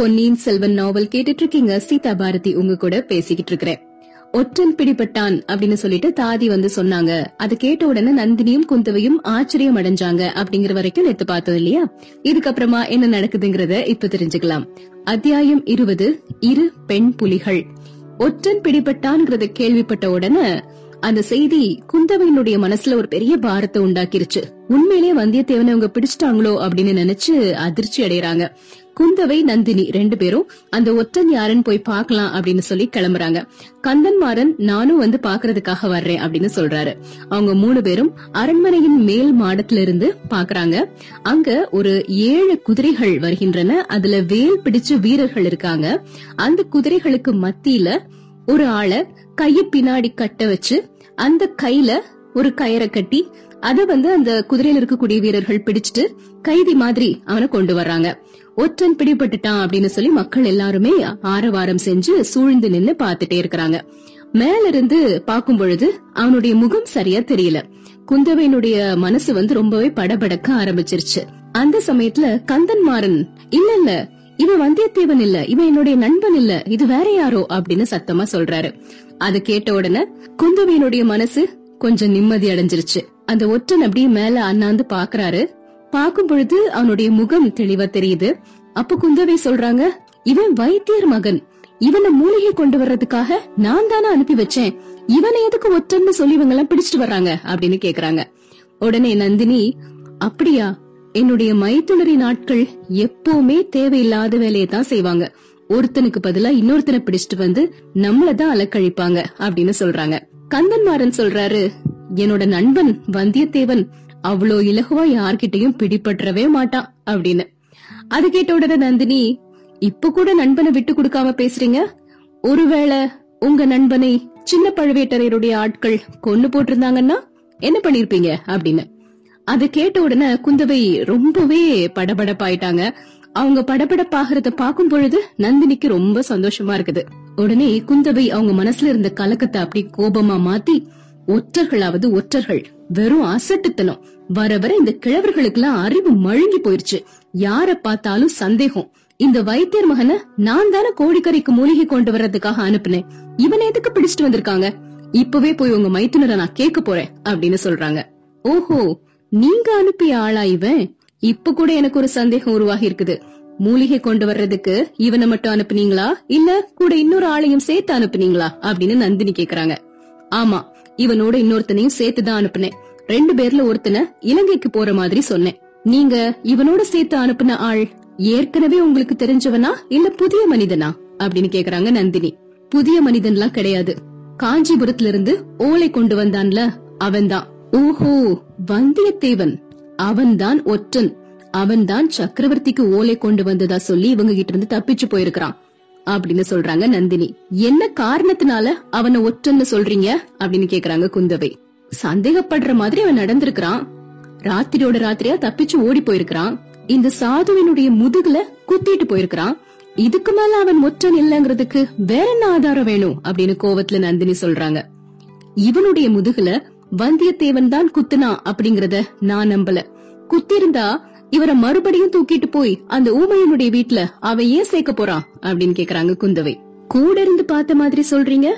பொன்னியின் செல்வன் நாவல் கேட்டுட்டு இருக்கீங்க. சீதா பாரதி உங்க கூட பேசிக்கிட்டு இருக்கிறேன். ஒற்றன் பிடிபட்டான் அப்படின்னு சொல்லிட்டு தாதி வந்து சொன்னாங்க. அது கேட்ட உடனே நந்தினியும் குந்தவையும் ஆச்சரியம் அடைஞ்சாங்க. அப்படிங்கிற வரைக்கும் நேத்து பார்த்தோம் இல்லையா? இதுக்கப்புறமா என்ன நடக்குதுங்கறத இப்ப தெரிஞ்சுக்கலாம். அத்தியாயம் 20, இரு பெண் புலிகள். ஒற்றன் பிடிபட்டான்ங்கறத கேள்விப்பட்ட உடனே அந்த செய்தி குந்தவையினுடைய மனசுல ஒரு பெரிய பாரத்தை உண்டாக்கிருச்சு. உண்மையிலேயே வந்தியத்தேவனை அவங்க பிடிச்சிட்டாங்களோ அப்படின்னு நினைச்சு அதிர்ச்சி அடையறாங்க. குந்தவை நந்தினி ரெண்டு பேரும் அந்த ஒற்றன் யாருன்னு போய் பாக்கலாம் அப்படின்னு சொல்லி கிளம்புறாங்க. கந்தன்மாறன் நானும் வந்து பாக்குறதுக்காக வர்றேன் அப்படின்னு சொல்றாரு. அவங்க மூணு பேரும் அரண்மனையின் மேல் மாடத்துல இருந்து பாக்குறாங்க. அங்க ஒரு 7 குதிரைகள் வருகின்றன. அதுல வேல் பிடிச்சு வீரர்கள் இருக்காங்க. அந்த குதிரைகளுக்கு மத்தியில ஒரு ஆளை கைய பின்னாடி கட்ட வச்சு அந்த கையில ஒரு கயிறை கட்டி அத வந்து அந்த குதிரையில இருக்கக்கூடிய வீரர்கள் பிடிச்சிட்டு கைதி மாதிரி அவனை கொண்டு வர்றாங்க. ஒற்றன் பிடிபட்டுட்டான் அப்படின்னு சொல்லி மக்கள் எல்லாருமே ஆரவாரம் செஞ்சு சூழ்ந்து நின்னு பாத்துட்டே இருக்கிறாங்க. மேல இருந்து பாக்கும் பொழுது அவனுடைய முகம் சரியா தெரியல. குந்தவையினுடைய மனசு வந்து ரொம்பவே படபடக்க ஆரம்பிச்சிருச்சு. அந்த சமயத்துல கந்தன்மாறன் இல்ல இவன் வந்தியத்தேவன் இல்ல, இவன் என்னுடைய நண்பன் இல்ல, இது வேற யாரோ அப்படின்னு சத்தமா சொல்றாரு. அது கேட்ட உடனே குந்தவையினுடைய மனசு கொஞ்சம் நிம்மதி அடைஞ்சிருச்சு. அந்த ஒற்றன் அப்படியே மேல அண்ணாந்து பாக்குறாரு. பாக்கும் பொழுது அவனுடைய முகம் தெளிவா தெரியுது. அப்ப குந்தவை சொல்றாங்க, இவன் வைத்தியர் மகன், இவனை மூலிகை கொண்டு வர்றதுக்காக நான் தானே அனுப்பி வச்சேன், இவனை எதுக்கு ஒற்றன்னு சொல்லி இவங்க எல்லாம் பிடிச்சிட்டு வர்றாங்க அப்படின்னு கேக்குறாங்க. உடனே நந்தினி, அப்படியா, என்னுடைய மைத்துனரி நாட்கள் எப்பவுமே தேவையில்லாத வேலையை தான் செய்வாங்க, ஒருத்தனுக்கு பதிலா இன்னொருத்தனை பிடிச்சிட்டு வந்து நம்மளதான் அலக்கழிப்பாங்க அப்படின்னு சொல்றாங்க. கந்தன்மாறன் சொல்றாரு, என்னோட நண்பன் வந்தியத்தேவன் அவ்வளோ இலகுவா யார்கிட்டயும் பிடிபற்றவே மாட்டான் அப்படின்னு. அது கேட்ட உடனே நந்தினி, இப்ப கூட நண்பனை விட்டு கொடுக்காம பேசுறீங்க, ஒருவேளை உங்க நண்பனை சின்ன பழுவேட்டரையருடைய ஆட்கள் கொன்னு போட்டிருந்தாங்கன்னா என்ன பண்ணிருப்பீங்க அப்படின்னு. அது கேட்ட உடனே குந்தவை ரொம்பவே படபடப்பாயிட்டாங்க. அவங்க படபடப்பாகிறத பாக்கும் பொழுது நந்தினிக்கு ரொம்ப சந்தோஷமா இருக்குது. உடனே குந்தவை அவங்க மனசுல இருந்த கலக்கத்தை அப்படி கோபமா மாத்தி, ஒற்றர்களாவது ஒற்றர்கள், வெறும் அசட்டுத்தனம், வர வர இந்த கிழவர்களுக்கு எல்லாம் அறிவு மழுங்கி போயிருச்சு, யார பார்த்தாலும் சந்தேகம், இந்த வைத்தியர் மகனை நான் தானே கோடிக்கரைக்கு மூலிகை கொண்டு வர்றதுக்காக அனுப்புனேன், இவனை எதுக்கு பிடிச்சிட்டு வந்திருக்காங்க, இப்பவே போய் உங்க மைத்துனரை நான் கேட்க போறேன் அப்படின்னு சொல்றாங்க. ஓஹோ, நீங்க அனுப்பிய ஆளா இவன், இப்ப கூட எனக்கு ஒரு சந்தேகம் உருவாகி இருக்குது, மூலிகை கொண்டு வர்றதுக்கு இவனை மட்டும் அனுப்புனீங்களா இல்ல கூட இன்னொரு ஆளையும் சேர்த்து அனுப்புனீங்களா அப்படின்னு நந்தினி கேக்குறாங்க. ஆமா, இவனோட இன்னொருத்தனையும் சேர்த்துதான் அனுப்புனேன், 2 பேர்ல ஒருத்தனை இலங்கைக்கு போற மாதிரி சொன்னேன், நீங்க இவனோட சேர்த்து அனுப்புன ஆள் ஏற்கனவே உங்களுக்கு தெரிஞ்சவனா இல்ல புதிய மனிதனா அப்படின்னு கேக்குறாங்க நந்தினி. புதிய மனிதன்லாம் கிடையாது, காஞ்சிபுரத்துல இருந்து ஓலை கொண்டு வந்தான்ல அவன்தான். ஓஹோ, வந்தியத்தேவன் அவன்தான் ஒற்றன், அவன்தான் சக்கரவர்த்திக்கு ஓலை கொண்டு வந்ததா சொல்லி இவங்க கிட்ட இருந்து தப்பிச்சு போயிருக்கான் அப்படின்னு சொல்றாங்க நந்தினி. என்ன காரணத்தினால அவனை ஒற்றன்னு சொல்றீங்க அப்படின்னு கேக்குறாங்க குந்தவை. சந்தேகப்படுற மாதிரி அவன் நடந்திருக்கான், ராத்திரியோட ராத்திரியா தப்பிச்சு ஓடி போயிருக்கான், இந்த சாதுவினுடைய முதுகுல குத்திட்டு போயிருக்கான், இதுக்கு மேல அவன் ஒற்றன் இல்லங்கிறதுக்கு வேற என்ன ஆதாரம் வேணும் அப்படின்னு கோவத்துல நந்தினி சொல்றாங்க. இவனுடைய முதுகுல வந்தியத்தேவன் தான் குத்துனா அப்படிங்கறத நான் நம்பல, குத்திருந்தா இவரை மறுபடியும் தூக்கிட்டு போய் அந்த ஊமையனுடைய வீட்டுல அவன் ஏன் சேர்க்க போறான் அப்படின்னு கேக்குறாங்க குந்தவை. கூட இருந்து பார்த்த மாதிரி சொல்றீங்க,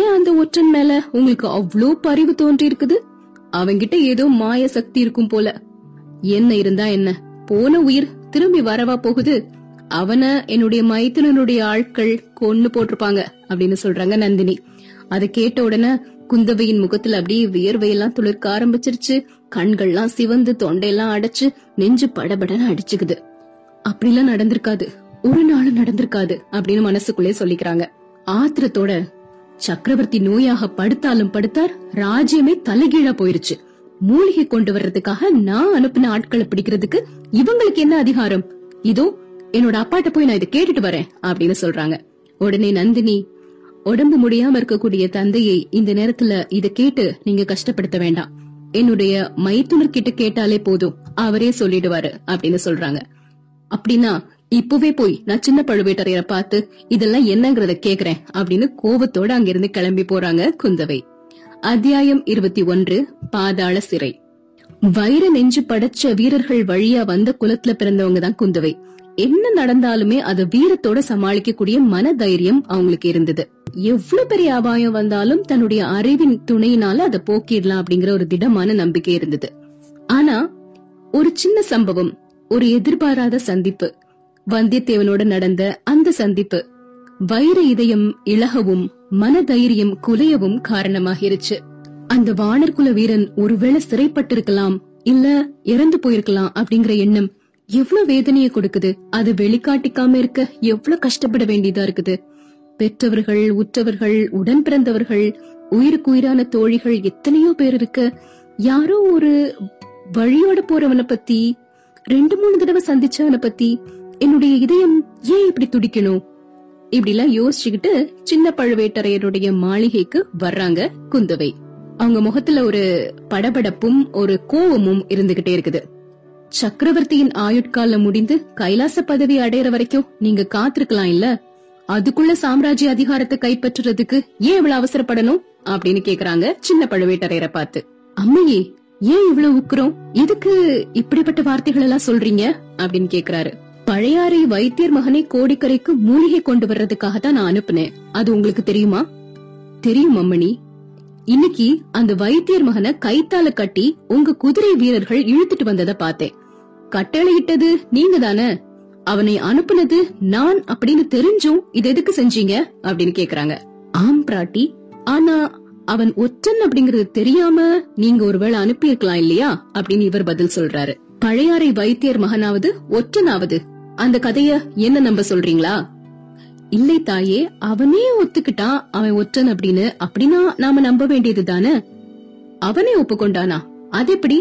ஏன் அந்த ஒற்றன் மேல உங்களுக்கு அவ்வளோ பரிவு தோன்றி இருக்குது? அவன்கிட்ட ஏதோ மாய சக்தி இருக்கும் போல. என்ன இருந்தா என்ன, போன உயிர் திரும்பி வரவா போகுது, அவன என்னுடைய மைத்துனனுடைய ஆட்கள் கொன்னு போட்டிருப்பாங்க அப்படின்னு சொல்றாங்க நந்தினி. அதை கேட்ட உடனே குந்தவையின் முகத்துல அப்படியே வியர்வையெல்லாம் துளிர்க்க ஆரம்பிச்சிருச்சு. கண்கள்லாம் சிவந்து தொண்டையெல்லாம் அடைச்சு நெஞ்சு படபடன்னு அடிச்சுக்குது. அப்படிலாம் நடந்திருக்காது, ஒரு நாளும் நடந்திருக்காது அப்படின்னு மனசுக்குள்ளே சொல்லிக்கிறாங்க. ஆத்திரத்தோட, சக்கரவர்த்தி நோயாக படுத்தாலும் படுத்தார், ராஜ்யமே தலைகீழா போயிருச்சு, மூலிகை கொண்டு வர்றதுக்காக நான் அனுப்பின ஆட்களை பிடிக்கிறதுக்கு இவங்களுக்கு என்ன அதிகாரம், இதோ என்னோட அப்பாட்ட போய் நான் இதை கேட்டுட்டு வரேன் அப்படின்னு சொல்றாங்க. உடனே நந்தினி, உடம்பு முடியாம இருக்கக்கூடிய தந்தையை இந்த நேரத்துல இத கேட்டு நீங்க கஷ்டப்படுத்த வேண்டாம், என்னுடைய மைத்துனர் கிட்ட கேட்டாலே போதும், அவரே சொல்லிடுவாரு அப்படின்னு சொல்றாங்க. அப்படின்னா இப்பவே போய் நான் சின்ன பழுவேட்டரையரை பார்த்து இதெல்லாம் என்னங்கறத கேக்குறேன் அப்படின்னு கோபத்தோட அங்கிருந்து கிளம்பி போறாங்க குந்தவை. அத்தியாயம் 21, பாதாள சிறை. வைர நெஞ்சு படைச்ச வீரர்கள் வழியா வந்த குலத்துல பிறந்தவங்கதான் குந்தவை. என்ன நடந்தாலுமே அதை வீரத்தோட சமாளிக்கக்கூடிய மன தைரியம் அவங்களுக்கு இருந்தது. எவ்வளவு பெரிய அபாயம் வந்தாலும் தன்னுடைய அறிவின் துணையினால அதை போக்கிடலாம் அப்படிங்கிற ஒரு திடமான நம்பிக்கை இருந்தது. ஆனா ஒரு சின்ன சம்பவம், ஒரு எதிர்பாராத சந்திப்பு, வந்தியத்தேவனோட நடந்த அந்த சந்திப்பு வைர இதயம் இழகவும் மன தைரியம் குலையவும் காரணமாகிருச்சு. அந்த வானர்குல வீரன் ஒருவேளை சிறைப்பட்டிருக்கலாம், இல்ல இறந்து போயிருக்கலாம் அப்படிங்கிற எண்ணம் எவ்வளவு வேதனையை கொடுக்குது. அது வெளிக்காட்டிக்காம இருக்க எவ்வளவு கஷ்டப்பட வேண்டியதா இருக்குது. பெற்றவர்கள், உற்றவர்கள், உடன் பிறந்தவர்கள், உயிருக்குயிரான தோழிகள் எத்தனையோ பேர் இருக்க, யாரோ ஒரு வழியோட போறவனை பத்தி 2-3 தடவை சந்திச்சவனை பத்தி என்னுடைய இதயம் ஏன் இப்படி துடிக்கணும், இப்படிலாம் யோசிச்சுக்கிட்டு சின்ன பழுவேட்டரையருடைய மாளிகைக்கு வர்றாங்க குந்தவை. அவங்க முகத்துல ஒரு படபடப்பும் ஒரு கோபமும் இருந்துகிட்டே இருக்குது. சக்கரவர்த்தியின் ஆயுட்காலம் முடிந்து கைலாச பதவி அடையற வரைக்கும் நீங்க காத்திருக்கலாம் இல்ல, அதுக்குள்ள சாம்ராஜ்ய அதிகாரத்தை கைப்பற்றுறதுக்கு ஏன் இவ்வளவு அவசரப்படணும் அப்படின்னு கேக்குறாங்க சின்ன பழுவேட்டரையரை பார்த்து. அம்மையே, ஏன் இவ்வளவு உக்குறோம், எதுக்கு இப்படிப்பட்ட வார்த்தைகள் எல்லாம் சொல்றீங்க அப்படின்னு கேக்குறாரு. பழையாறை வைத்தியர் மகனை கோடிக்கரைக்கு மூலிகை கொண்டு வர்றதுக்காக தான் நான் அனுப்புனேன், அது உங்களுக்கு தெரியுமா? தெரியும் அம்மணி. இன்னைக்கு அந்த வைத்தியர் மகனை கைத்தால கட்டி உங்க குதிரை வீரர்கள் இழுத்துட்டு வந்தத பாத்தேன். கட்டளையிட்டது நீங்க தானே, அவனை அனுப்புனது நான் அப்படின்னு தெரிஞ்சும் இது எதுக்கு செஞ்சீங்க அப்படின்னு கேக்குறாங்க. ஆம் பிராட்டி, ஆனா அவன் ஒற்றன் அப்படிங்கறது தெரியாம நீங்க ஒருவேளை அனுப்பியிருக்கலாம் இல்லையா அப்படின்னு இவர் பதில் சொல்றாரு. பழையாறை வைத்தியர் மகனாவது ஒற்றனாவது அந்த கதைய என்ன நம்ப சொல்றீங்களா? இல்லை தாயே, அவனே ஒத்துக்கிட்டான் அவன் ஒற்றன் அப்படின்னு. அப்படின்னா நாம நம்ப வேண்டியது தானே. அவனே ஒப்புக்கொண்டானா? அது எப்படி?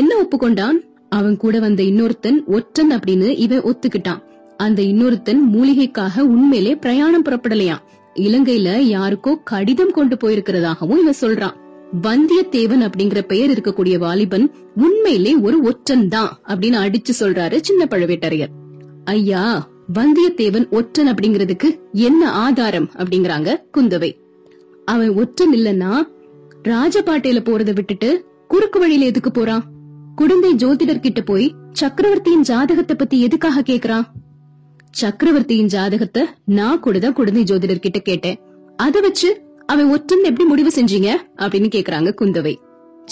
என்ன ஒப்புக்கொண்டான்? அவன் கூட வந்த இன்னொருத்தன் ஒற்றன் அப்படின்னு இவன் ஒத்துக்கிட்டான். அந்த இன்னொருத்தன் மூலிகைக்காக உண்மையிலே பிரயாணம் புறப்படலையாம், இலங்கையில யாருக்கோ கடிதம் கொண்டு போயிருக்கிறதாகவும் இவன் சொல்றான். வந்தியத்தேவன் அப்படிங்கிற பெயர் இருக்கக்கூடிய வாலிபன் உண்மையிலே ஒரு ஒற்றன் தான் அப்படின்னு அடிச்சு சொல்றாரு சின்ன பழுவேட்டரையர். ஐயா, வந்தியத்தேவன் ஒற்றன் அப்படிங்கறதுக்கு என்ன ஆதாரம் அப்படிங்கிறாங்க குந்தவை. அவன் ஒற்றன் இல்லன்னா ராஜபாட்டையில போறதை விட்டுட்டு குறுக்கு வழியில எதுக்கு போறான்? குடந்தை ஜோதிடர் கிட்ட போய் சக்கரவர்த்தியின் ஜாதகத்தை பத்தி எதுக்காக கேக்குறான்? சக்கரவர்த்தியின் ஜாதகத்தை நான் கூடதான் குடந்தை ஜோதிடர் கிட்ட கேட்டேன், அத வச்சு அவன் ஒற்றன் எப்படி முடிவு செஞ்சீங்க அப்படின்னு கேக்குறாங்க குந்தவை.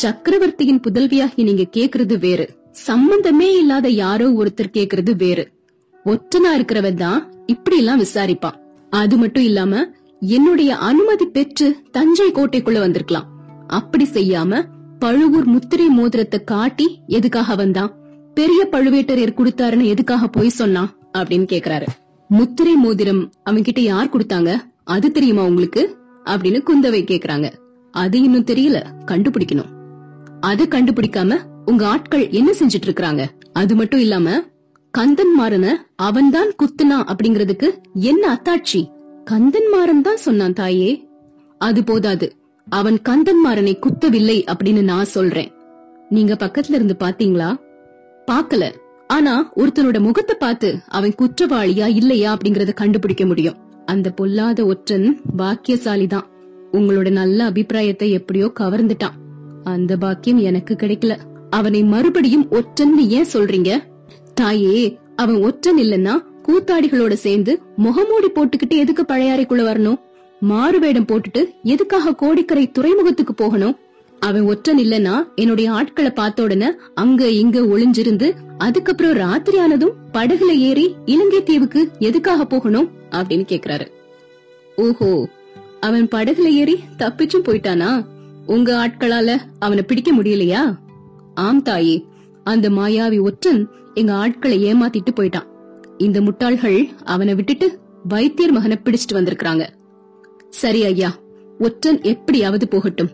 சக்கரவர்த்தியின் புதல்வியாகி நீங்க கேக்குறது வேறு, சம்பந்தமே இல்லாத யாரோ ஒருத்தர் கேக்குறது வேறு. ஒற்றனா இருக்கிறவன் தான் இப்படி எல்லாம் விசாரிப்பான். அது மட்டும் இல்லாம என்னுடைய அனுமதி பெற்று தஞ்சை கோட்டைக்குள்ள வந்திருக்கலாம், அப்படி செய்யாம பழுவூர் முத்திரை மோதிரத்தை காட்டி எதுக்காக வந்தான்? பெரிய பழுவேட்டரையர் கொடுத்தாருன்னு எதுக்காக போய் சொன்னான் அப்படின்னு கேக்குறாரு. முத்திரை மோதிரம் அவன்கிட்ட யார் கொடுத்தாங்க அது தெரியுமா உங்களுக்கு அப்படின்னு குந்தவை கேக்குறாங்க. அது இன்னும் தெரியல, கண்டுபிடிக்கணும். அது கண்டுபிடிக்காம உங்க ஆட்கள் என்ன செஞ்சிட்டு இருக்காங்க? அது மட்டும் இல்லாம கந்தன்மாறன அவன்தான் குத்துனா அப்படிங்கறதுக்கு என்ன அத்தாட்சி? கந்தன்மாறன் தான் சொன்னான் தாயே. அது போதாது, அவன் கந்தன்மாறனை குத்தவில்லை அப்படின்னு நான் சொல்றேன். நீங்க பக்கத்துல இருந்து பாத்தீங்களா? பாக்கல. ஆனா ஒருத்தனோட முகத்தை பார்த்து அவன் குற்றவாளியா இல்லையா அப்படிங்கறத கண்டுபிடிக்க முடியும். அந்த பொல்லாத ஒற்றன் பாக்கியசாலிதான். உங்களோட நல்ல அபிப்பிராயத்தை எப்படியோ கவர்ந்துட்டான். அந்த பாக்கியம் எனக்கு கிடைக்கல. அவனை மறுபடியும் ஒற்றன்னு ஏன் சொல்றீங்க? தாயே, அவன் ஒற்றன் இல்லன்னா கூத்தாடிகளோட சேர்ந்து முகமூடி போட்டுக்கிட்டு எதுக்கு பழையாறைக்குள்ள வரணும்? மாறுவேடம் போட்டுட்டு எதுக்காக கோடிக்கரை துறைமுகத்துக்கு போகணும்? அவன் ஒற்றன் இல்லன்னா என்னுடைய ஆட்களை பார்த்த உடனே அங்க இங்க ஒளிஞ்சிருந்து அதுக்கப்புறம் ராத்திரி ஆனதும் படகுல ஏறி இலங்கை தீவுக்கு எதுக்காக போகணும் அப்படின்னு கேக்குறாரு. ஓஹோ, அவன் படகுல ஏறி தப்பிச்சும் போயிட்டானா? உங்க ஆட்களால அவனை பிடிக்க முடியலையா? ஆம் தாயே, அந்த மாயாவி ஒற்றன் எங்க ஆட்களை ஏமாத்திட்டு போயிட்டான். இந்த முட்டாள்கள் அவனை விட்டுட்டு வைத்தியர் மகனை பிடிச்சிட்டு வந்திருக்காங்க. சரி ஐயா, ஒற்றன் எப்படியாவது போகட்டும்.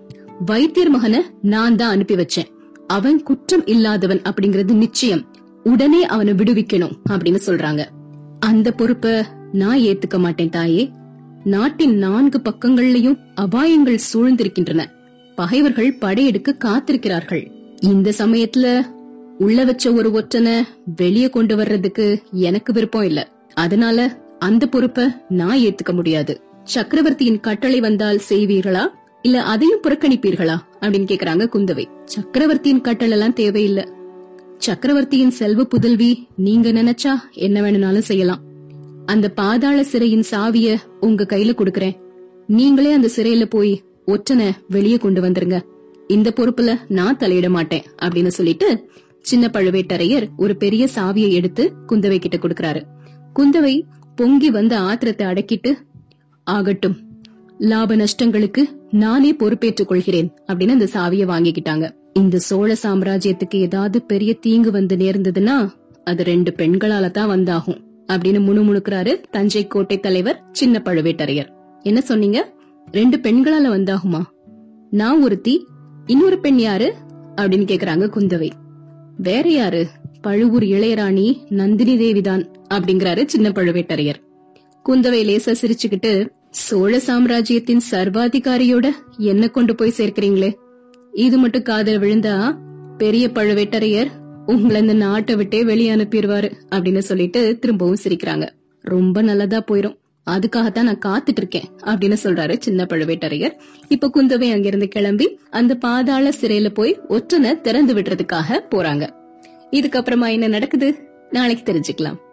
வைத்தியர் மகனை நான் தான் அனுப்பி வச்சேன். அவன் குற்றம் இல்லாதவன் அப்படிங்கறது நிச்சயம். உடனே அவனை விடுவிக்கணும் அப்படின்னு சொல்றாங்க. அந்த பொறுப்ப நான் ஏத்துக்க மாட்டேன் தாயே. நாட்டின் 4 பக்கங்கள்லயும் அபாயங்கள் சூழ்ந்திருக்கின்றன. பகைவர்கள் படையெடுக்க காத்திருக்கிறார்கள். இந்த சமயத்துல உள்ள வச்ச ஒரு ஒற்றனை வெளியே கொண்டு வர்றதுக்கு எனக்கு விருப்பம் இல்ல. அதனால அந்த பொறுப்ப நான் ஏத்துக்க முடியாது. சக்கரவர்த்தியின் கட்டளை வந்தால் செய்வீர்களா இல்ல அதையும் புறக்கணிப்பீர்களா அப்படின்னு கேக்குறாங்க குந்தவை. சக்கரவர்த்தியின் கட்டளை எல்லாம் தேவையில்ல. சக்கரவர்த்தியின் செல்வ புதல்வி, நீங்க நினைச்சா என்ன வேணும்னாலும் செய்யலாம். அந்த பாதாள சிறையின் சாவிய உங்க கையில கொடுக்கறேன். நீங்களே அந்த சிறையில போய் ஒற்றனை வெளியே கொண்டு வந்துருங்க. இந்த பொறுப்புல நான் தலையிட மாட்டேன் அப்படின்னு சொல்லிட்டு சின்ன பழுவேட்டரையர் ஒரு பெரிய சாவியை எடுத்து குந்தவை கிட்ட கொடுக்கறாரு. குந்தவை பொங்கி வந்த ஆத்திரத்தை அடக்கிட்டு, ஆகட்டும், லாப நஷ்டங்களுக்கு நானே பொறுப்பேற்றுக் கொள்கிறேன் அப்படின்னு அந்த சாவியை வாங்கிக்கிட்டாங்க. இந்த சோழ சாம்ராஜ்யத்துக்கு ஏதாவது பெரிய தீங்கு வந்து நேர்ந்ததுன்னா அது 2 பெண்களால தான் வந்தாகும் அப்படின்னு முணுமுணுக்கிறாரு தஞ்சை கோட்டை தலைவர் சின்ன பழுவேட்டரையர். என்ன சொன்னீங்க? 2 பெண்களால வந்தாகுமா? நான் ஒருத்தி, இன்னொரு பெண் யாரு அப்படின்னு கேக்குறாங்க குந்தவை. வேற யாரு? பழுவூர் இளையராணி நந்தினி தேவிதான் அப்படிங்கிறாரு சின்ன பழுவேட்டரையர். குந்தவை லேசா சிரிச்சுக்கிட்டு, சோழ சாம்ராஜ்யத்தின் சர்வாதிகாரியோட என்ன கொண்டு போய் சேர்க்கிறீங்களே, இது மட்டும் காதல் விழுந்தா பெரிய பழுவேட்டரையர் உங்களை இந்த நாட்டை விட்டே வெளியே அனுப்பிடுவாரு அப்படின்னு சொல்லிட்டு திரும்பவும் சிரிக்கிறாங்க. ரொம்ப நல்லதா போயிரும், அதுக்காகத்தான் நான் காத்துட்டு இருக்கேன் அப்படின்னு சொல்றாரு சின்ன பழுவேட்டரையர். இப்ப குந்தவை அங்கிருந்து கிளம்பி அந்த பாதாள சிறையில போய் ஒற்றனை திறந்து விடுறதுக்காக போறாங்க. இதுக்கப்புறமா என்ன நடக்குது நாளைக்கு தெரிஞ்சுக்கலாம்.